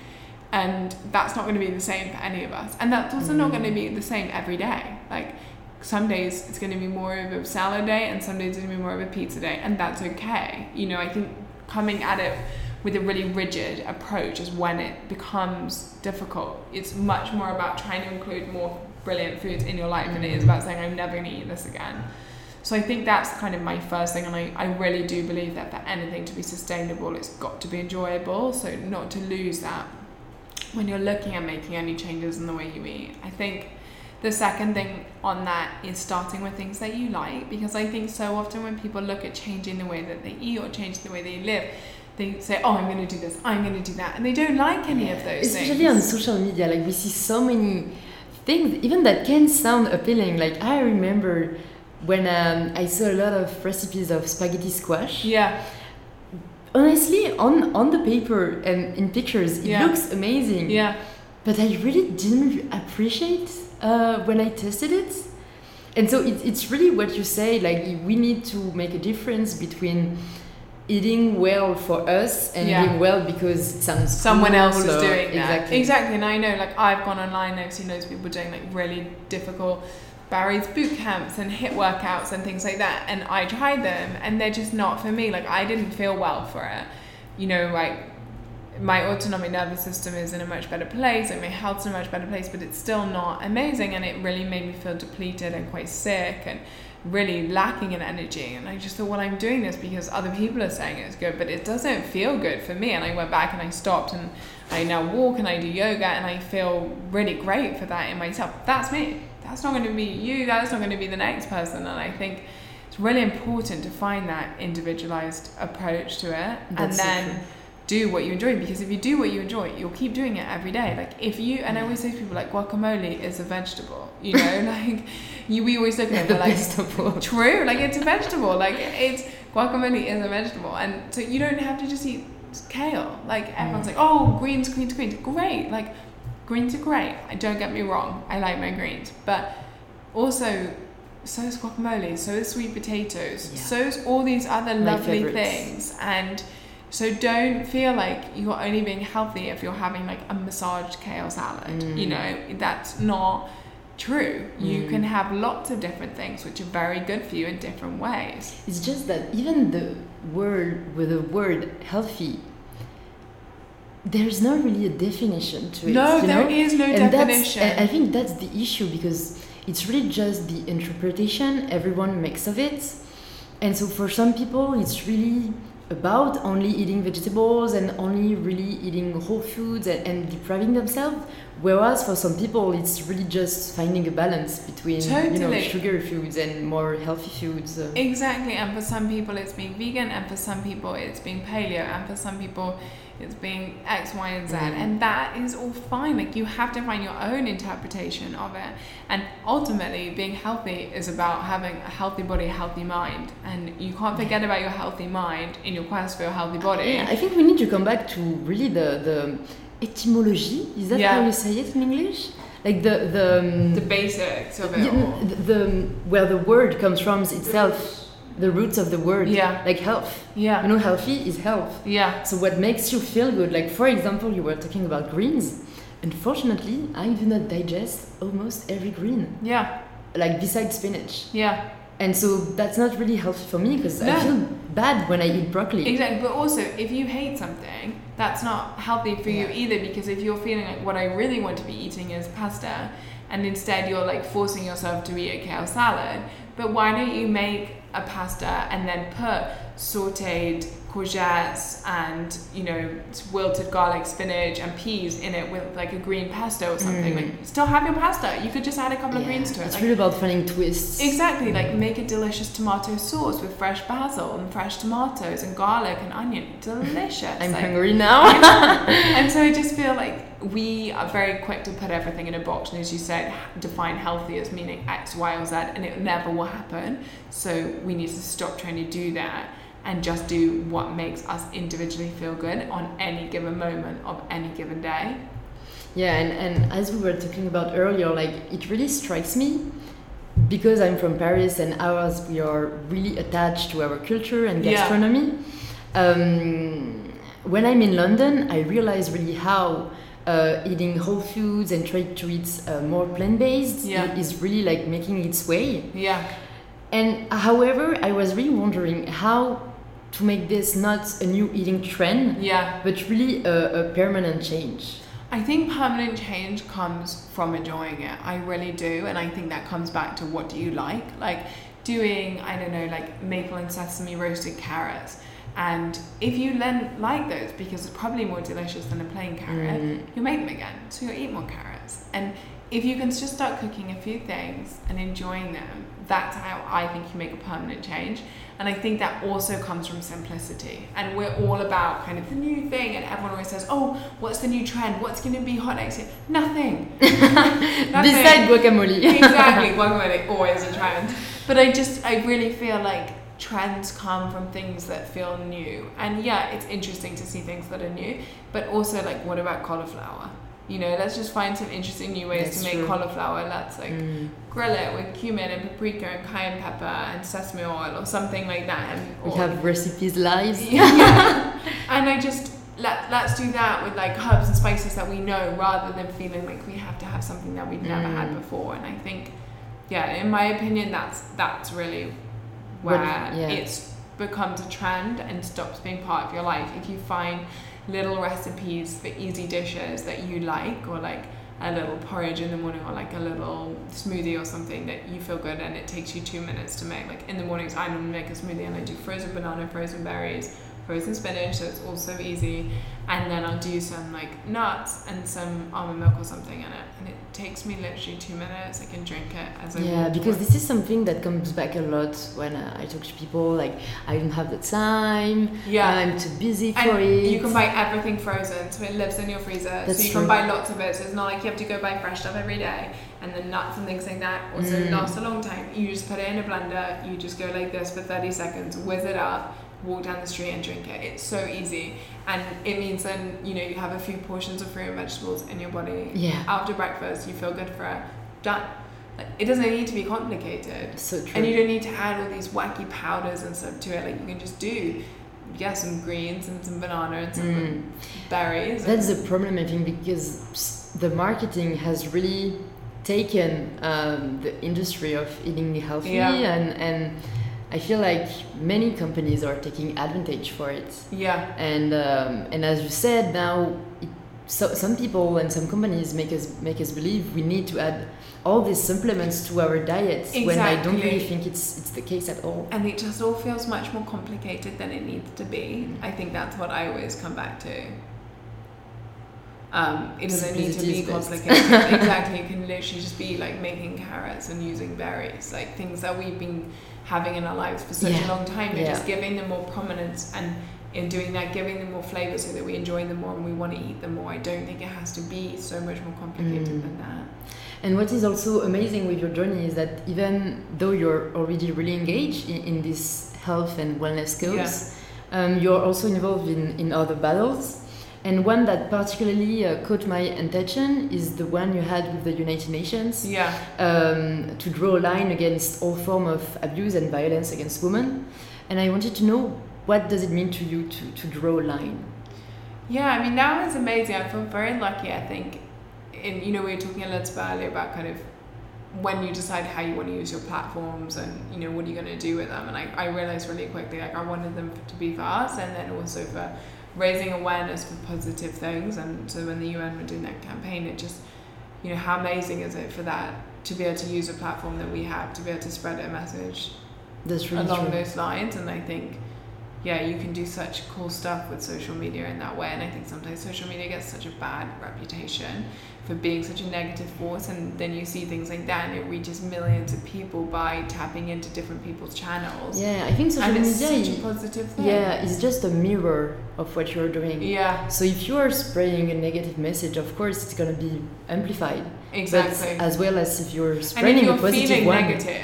And that's not going to be the same for any of us. And that's also mm. not going to be the same every day. Like some days it's going to be more of a salad day and some days it's going to be more of a pizza day. And that's okay. You know, I think coming at it with a really rigid approach is when it becomes difficult. It's much more about trying to include more brilliant foods in your life than it is about saying I'm never going to eat this again. So I think that's kind of my first thing, and I, I really do believe that for anything to be sustainable it's got to be enjoyable, so not to lose that when you're looking at making any changes in the way you eat. I think the second thing on that is starting with things that you like, because I think so often when people look at changing the way that they eat or changing the way they live, they say, oh, I'm going to do this, I'm going to do that, and they don't like any of those especially things. Especially on social media, like we see so many things even that can sound appealing. Like I remember when um, I saw a lot of recipes of spaghetti squash. Yeah. Honestly, on, on the paper and in pictures, it yeah. looks amazing. Yeah. But I really didn't appreciate uh, when I tested it. And so it, it's really what you say, like we need to make a difference between eating well for us and yeah. eating well because it sounds someone cool, else so is doing that. Exactly. Exactly. And I know, like I've gone online, I've seen those people doing like really difficult Barry's boot camps and HIIT workouts and things like that, and I tried them and they're just not for me. Like I didn't feel well for it. You know, like my autonomic nervous system is in a much better place and my health's in a much better place, but it's still not amazing, and it really made me feel depleted and quite sick and really lacking in energy. And I just thought, well, I'm doing this because other people are saying it's good, but it doesn't feel good for me. And I went back and I stopped, and I now walk and I do yoga and I feel really great for that in myself. That's me. That's not going to be you. That's not going to be the next person. And I think it's really important to find that individualized approach to it. That's and then so true. Do what you enjoy, because if you do what you enjoy, you'll keep doing it every day. Like if you, and I always say to people, like guacamole is a vegetable, you know, like you, we always look at it like vegetable. True, like it's a vegetable, like it's guacamole is a vegetable, and so you don't have to just eat kale. Like everyone's mm. like, oh, greens, greens, greens, great, like greens are great. Don't get me wrong, I like my greens, but also so is guacamole, so is sweet potatoes, yeah. so is all these other my lovely favorites. things, and. So don't feel like you're only being healthy if you're having like a massaged kale salad, mm. you know, that's not true. Mm. You can have lots of different things which are very good for you in different ways. It's just that even the word with the word healthy, there's not really a definition to it. No, you there know? is no and definition. I think that's the issue, because it's really just the interpretation everyone makes of it. And so for some people, it's really about only eating vegetables and only really eating whole foods and, and depriving themselves, whereas for some people it's really just finding a balance between totally. you know, sugary foods and more healthy foods. So. Exactly, and for some people it's being vegan, and for some people it's being paleo, and for some people it's being X, Y, and Z, mm-hmm. and that is all fine. Like you have to find your own interpretation of it, and ultimately being healthy is about having a healthy body, a healthy mind, and you can't forget about your healthy mind in your quest for your healthy body. Yeah, I think we need to come back to really the the etymology. Is that yeah. how you say it in English? Like the the um, the basics of it. Yeah, the, the where the word comes from itself. The roots of the word, yeah. like health. Yeah. You know, healthy is health. Yeah. So what makes you feel good? Like for example, you were talking about greens. Unfortunately, I do not digest almost every green. Yeah. Like besides spinach. Yeah. And so that's not really healthy for me, because no. I feel bad when I eat broccoli. Exactly. But also, if you hate something, that's not healthy for yeah. you either, because if you're feeling like what I really want to be eating is pasta, and instead you're like forcing yourself to eat a kale salad, but why don't you make a pasta and then put sauteed courgettes and, you know, wilted garlic, spinach and peas in it with like a green pesto or something. Mm. Like, still have your pasta. You could just add a couple yeah, of greens to it. It's like, really about finding twists. Exactly. Like, make a delicious tomato sauce with fresh basil and fresh tomatoes and garlic and onion. Delicious. I'm like, hungry now. Yeah. And so I just feel like we are very quick to put everything in a box, and as you said, define healthy as meaning X, Y or Z, and it never will happen. So we need to stop trying to do that and just do what makes us individually feel good on any given moment of any given day. Yeah, and, and as we were talking about earlier, like, it really strikes me, because I'm from Paris and ours, we are really attached to our culture and gastronomy. Yeah. Um, when I'm in London, I realize really how Uh, eating whole foods and try to eat uh, more plant-based yeah. is really like making its way. Yeah. And however, I was really wondering how to make this not a new eating trend, yeah. but really a, a permanent change. I think permanent change comes from enjoying it. I really do. And I think that comes back to what do you like? Like doing, I don't know, like maple and sesame roasted carrots. And if you then like those, because it's probably more delicious than a plain carrot, mm. you'll make them again, so you'll eat more carrots. And if you can just start cooking a few things and enjoying them, that's how I think you make a permanent change. And I think that also comes from simplicity. And we're all about kind of the new thing, and everyone always says, oh, what's the new trend? What's going to be hot next year? Nothing. Nothing. Besides guacamole. Exactly, guacamole, always a trend. But I just, I really feel like trends come from things that feel new, and yeah, it's interesting to see things that are new, but also like, what about cauliflower? You know, let's just find some interesting new ways That's to make true. cauliflower. Let's like mm. grill it with cumin and paprika and cayenne pepper and sesame oil or something like that. And we or, have recipes live. Yeah, yeah. And I just let let's do that with like herbs and spices that we know, rather than feeling like we have to have something that we've never mm. had before. And I think, yeah, in my opinion, that's that's really. Where yeah. it becomes a trend and stops being part of your life. If you find little recipes for easy dishes that you like, or like a little porridge in the morning, or like a little smoothie or something that you feel good, and it takes you two minutes to make. Like in the mornings, I normally make a smoothie, and I do frozen banana, frozen berries, frozen spinach, so it's all so easy. And then I'll do some like nuts and some almond milk or something in it, and it takes me literally two minutes. I can drink it as I yeah want. Because this is something that comes back a lot when uh, I talk to people, like, I don't have the time, yeah I'm too busy for and it you can buy everything frozen, so it lives in your freezer. That's so you true. Can buy lots of it, so it's not like you have to go buy fresh stuff every day. And the nuts and things like that also mm. last a long time. You just put it in a blender, you just go like this for thirty seconds, whiz it up, walk down the street and drink it. It's so easy, and it means then, you know, you have a few portions of fruit and vegetables in your body. Yeah. After breakfast, you feel good for it. Done. Like, it doesn't need to be complicated. So true. And you don't need to add all these wacky powders and stuff to it. Like, you can just do, yeah, some greens and some banana and some mm. berries. That's the problem, I think, because the marketing has really taken um, the industry of eating healthy, yeah. and and. I feel like many companies are taking advantage for it. Yeah. And um, and as you said, now it, so, some people and some companies make us make us believe we need to add all these supplements to our diets, exactly. when I don't really think it's it's the case at all. And it just all feels much more complicated than it needs to be. I think that's what I always come back to. Um, it doesn't need to be complicated. Exactly. You can literally just be like making carrots and using berries, like things that we've been having in our lives for such yeah. a long time, and yeah. just giving them more prominence, and in doing that, giving them more flavor so that we enjoy them more and we want to eat them more. I don't think it has to be so much more complicated mm. than that. And what is also amazing with your journey is that even though you're already really engaged in, in this health and wellness cause, yeah. um, you're also involved in, in other battles. And one that particularly uh, caught my attention is the one you had with the United Nations, yeah. um, to draw a line against all form of abuse and violence against women. And I wanted to know, what does it mean to you to, to draw a line? Yeah, I mean, that was amazing. I feel very lucky, I think. And, you know, we were talking a little bit earlier about kind of when you decide how you want to use your platforms and, you know, what are you going to do with them. And I, I realized really quickly, like, I wanted them to be for us, and then also for raising awareness for positive things. And so when the U N were doing that campaign, it just, you know, how amazing is it for that, to be able to use a platform that we have, to be able to spread a message That's really along true. Those lines. And I think, yeah, you can do such cool stuff with social media in that way. And I think sometimes social media gets such a bad reputation for being such a negative force, and then you see things like that and it reaches millions of people by tapping into different people's channels. Yeah, I think social media is such a positive thing. Yeah, it's just a mirror of what you're doing. Yeah. So if you are spreading a negative message, of course it's going to be amplified. Exactly. But as well as if you're spreading a positive one. And if you're feeling one,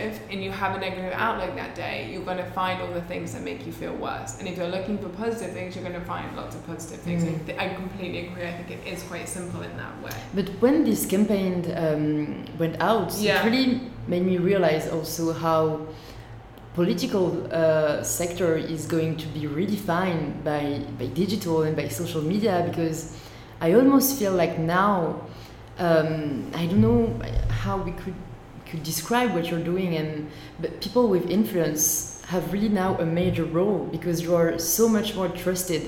negative and you have a negative outlook that day, you're going to find all the things that make you feel worse. And if you're looking for positive things, you're going to find lots of positive things. Mm. I, I completely agree. I think it is quite simple in that way. But when this campaign um, went out, yeah. it really made me realize also how political uh, sector is going to be redefined by, by digital and by social media, because I almost feel like now Um, I don't know how we could could describe what you're doing, and but people with influence have really now a major role, because you are so much more trusted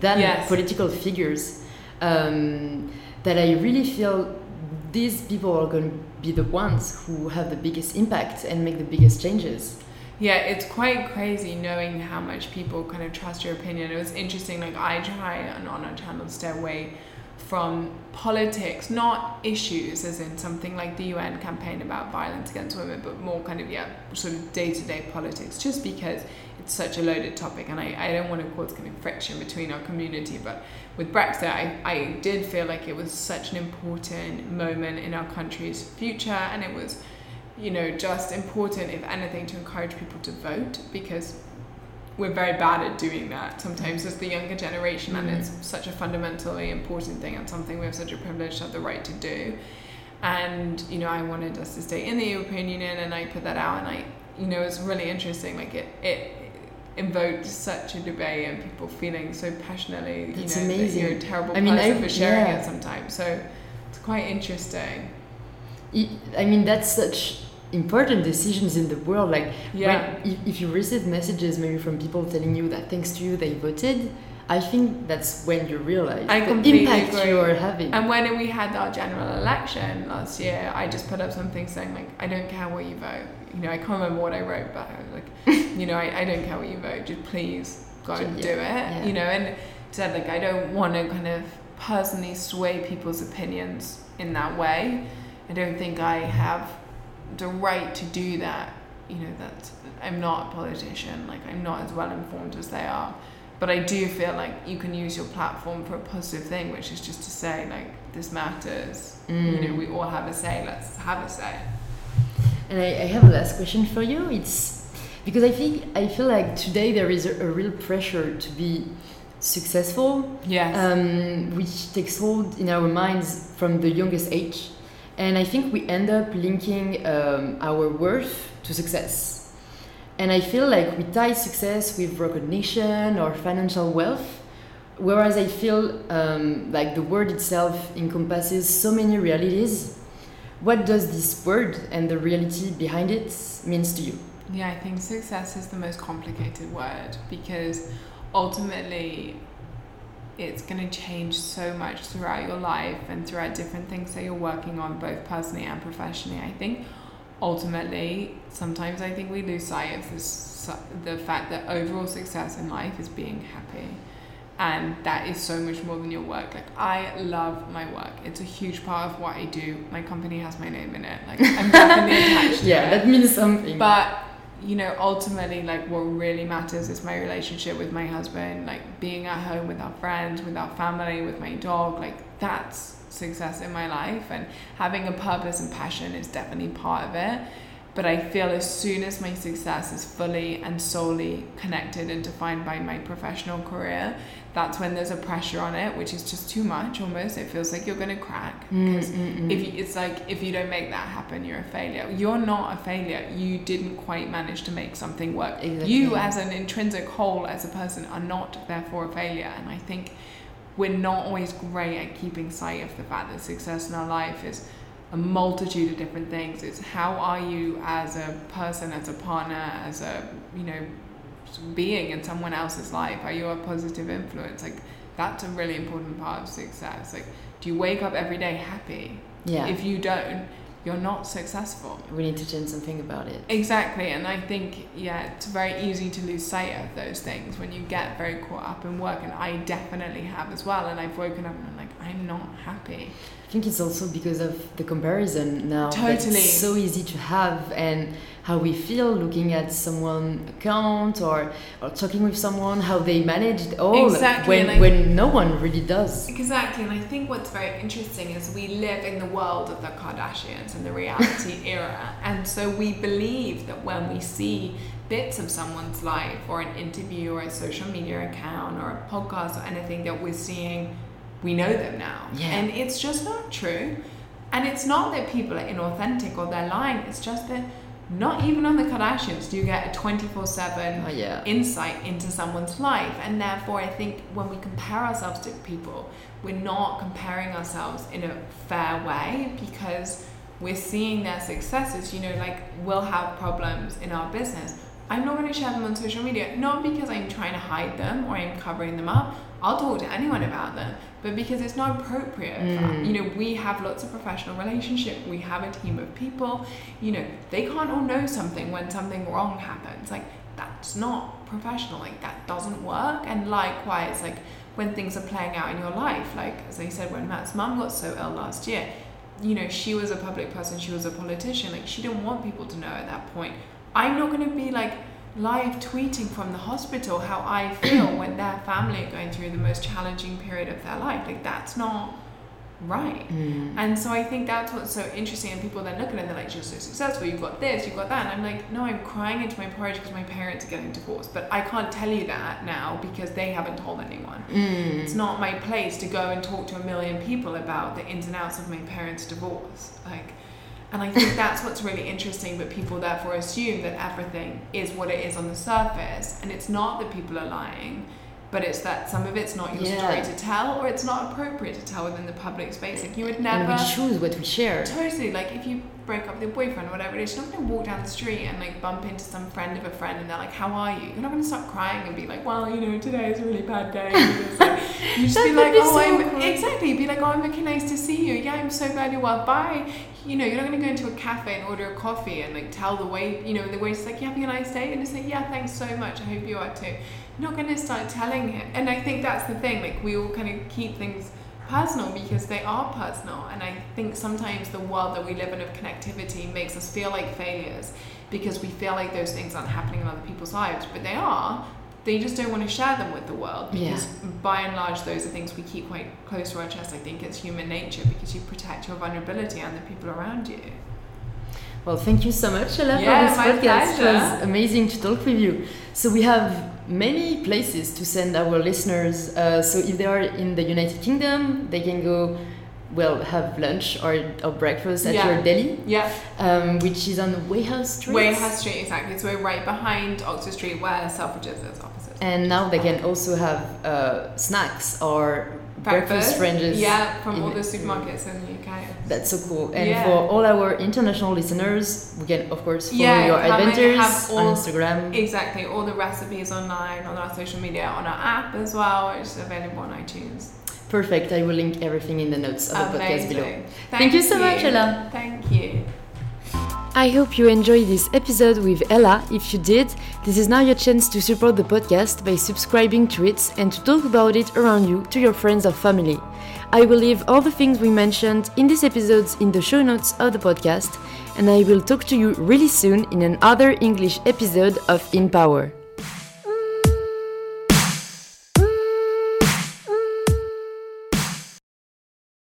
than yes. political figures. Um, that I really feel these people are going to be the ones who have the biggest impact and make the biggest changes. Yeah, it's quite crazy knowing how much people kind of trust your opinion. It was interesting. Like I try and on our channel stay away from politics, not issues as in something like the U N campaign about violence against women, but more kind of yeah sort of day-to-day politics, just because it's such a loaded topic, and I, I don't want to cause kind of friction between our community. But with Brexit, I, I did feel like it was such an important moment in our country's future, and it was, you know, just important, if anything, to encourage people to vote, because we're very bad at doing that sometimes as the younger generation, mm-hmm. and it's such a fundamentally important thing and something we have such a privilege to have the right to do. And, you know, I wanted us to stay in the European Union, and I put that out, and I, you know, it's really interesting. Like it, it invoked such a debate and people feeling so passionately, That's you know, amazing. That you're a terrible I mean, person I, for sharing yeah. it sometimes. So it's quite interesting. I mean, that's such important decisions in the world, like yeah. when, if, if you receive messages maybe from people telling you that thanks to you they voted, I think that's when you realize I the impact agree. You are having. And when we had our general election last year, I just put up something saying like, I don't care what you vote, you know, I can't remember what I wrote, but I was like, you know, I, I don't care what you vote, just please go and yeah. do it, yeah. you know, and said like, I don't want to kind of personally sway people's opinions in that way. I don't think I have the right to do that, you know, that I'm not a politician, like I'm not as well informed as they are, but I do feel like you can use your platform for a positive thing, which is just to say like this matters, mm. you know, we all have a say, let's have a say. And I, I have a last question for you. It's because I think I feel like today there is a, a real pressure to be successful, yes um, which takes hold in our minds from the youngest age. And I think we end up linking um, our worth to success. And I feel like we tie success with recognition or financial wealth, whereas I feel um, like the word itself encompasses so many realities. What does this word and the reality behind it means to you? Yeah, I think success is the most complicated word, because ultimately it's going to change so much throughout your life and throughout different things that you're working on, both personally and professionally. I think ultimately, sometimes I think we lose sight of this, the fact that overall success in life is being happy. And that is so much more than your work. Like, I love my work. It's a huge part of what I do. My company has my name in it. Like, I'm definitely attached to yeah, it. Yeah, that means something. But you know, ultimately, like, what really matters is my relationship with my husband, like being at home with our friends, with our family, with my dog. Like, that's success in my life, and having a purpose and passion is definitely part of it. But I feel as soon as my success is fully and solely connected and defined by my professional career, that's when there's a pressure on it, which is just too much almost. It feels like you're going to crack. Because mm, mm, mm. if you, it's like, if you don't make that happen, you're a failure. You're not a failure. You didn't quite manage to make something work. Exactly. You as an intrinsic whole, as a person, are not therefore a failure. And I think we're not always great at keeping sight of the fact that success in our life is a multitude of different things. It's how are you as a person, as a partner, as a, you know, being in someone else's life. Are you a positive influence? Like, that's a really important part of success. Like, do you wake up every day happy? Yeah. If you don't, you're not successful. We need to do something about it. Exactly. And I think, yeah, it's very easy to lose sight of those things when you get very caught up in work. And I definitely have as well. And I've woken up and I'm like, I'm not happy. I think it's also because of the comparison now. Totally. It's so easy to have, and how we feel looking at someone's account or, or talking with someone, how they manage it all. Exactly. When, I, when no one really does. Exactly. And I think what's very interesting is we live in the world of the Kardashians and the reality era. And so we believe that when we see bits of someone's life or an interview or a social media account or a podcast or anything that we're seeing, we know them now. Yeah. And it's just not true. And it's not that people are inauthentic or they're lying. It's just that not even on the Kardashians do you get a twenty-four seven oh, yeah. insight into someone's life. And therefore, I think when we compare ourselves to people, we're not comparing ourselves in a fair way, because we're seeing their successes. You know, like, we'll have problems in our business. I'm not going to share them on social media, not because I'm trying to hide them or I'm covering them up. I'll talk to anyone about them, but because it's not appropriate. Mm. You know, we have lots of professional relationships. We have a team of people. You know, they can't all know something when something wrong happens. Like, that's not professional. Like, that doesn't work. And likewise, like, when things are playing out in your life, like, as I said, when Matt's mum got so ill last year, you know, she was a public person. She was a politician. Like, she didn't want people to know at that point. I'm not going to be, like, live tweeting from the hospital how I feel when their family are going through the most challenging period of their life. Like, that's not right. Mm. And so I think that's what's so interesting. And people then look at it and they're like, you're so successful, you've got this, you've got that. And I'm like, no, I'm crying into my porridge because my parents are getting divorced. But I can't tell you that now because they haven't told anyone. Mm. It's not my place to go and talk to a million people about the ins and outs of my parents' divorce. Like, and I think that's what's really interesting, but people therefore assume that everything is what it is on the surface, and it's not that people are lying, but it's that some of it's not your yeah. story to tell, or it's not appropriate to tell within the public space. Like, you would never... And we choose what we share. Totally. Like, if you break up with your boyfriend or whatever it is, you're not going to walk down the street and, like, bump into some friend of a friend and they're like, how are you? You're not going to start crying and be like, well, you know, today is a really bad day. Like, you just be like, be oh, so I'm... Cool. Exactly. Be like, oh, I'm really nice to see you. Yeah, I'm so glad you're well. Bye. You know, you're not going to go into a cafe and order a coffee and, like, tell the wait, you know, the waiter's like, you having a nice day? And just like, yeah, thanks so much. I hope you are too. You're not going to start telling him. And I think that's the thing. Like, we all kind of keep things personal because they are personal. And I think sometimes the world that we live in of connectivity makes us feel like failures because we feel like those things aren't happening in other people's lives. But they are. They just don't want to share them with the world because yeah. by and large, those are things we keep quite close to our chest. I think it's human nature because you protect your vulnerability and the people around you. Well, thank you so much, Ella, yeah, for this podcast. Pleasure. It was amazing to talk with you. So we have many places to send our listeners. Uh, so if they are in the United Kingdom, they can go, well, have lunch or, or breakfast at yeah. your deli, yeah. um, which is on Wigmore Street. Wigmore Street, exactly. So we're right behind Oxford Street where Selfridges' offices are. And now they can also have uh, snacks or breakfast ranges. Yeah, from in, all the supermarkets in the U K. That's so cool. And yeah. for all our international listeners, we can, of course, follow yeah, your adventures on Instagram. Exactly. All the recipes online, on our social media, on our app as well, which is available on iTunes. Perfect. I will link everything in the notes of the podcast below. Thank, Thank you so you. much, Ella. Thank you. I hope you enjoyed this episode with Ella. If you did, this is now your chance to support the podcast by subscribing to it and to talk about it around you to your friends or family. I will leave all the things we mentioned in these episodes in the show notes of the podcast, and I will talk to you really soon in another English episode of In Power.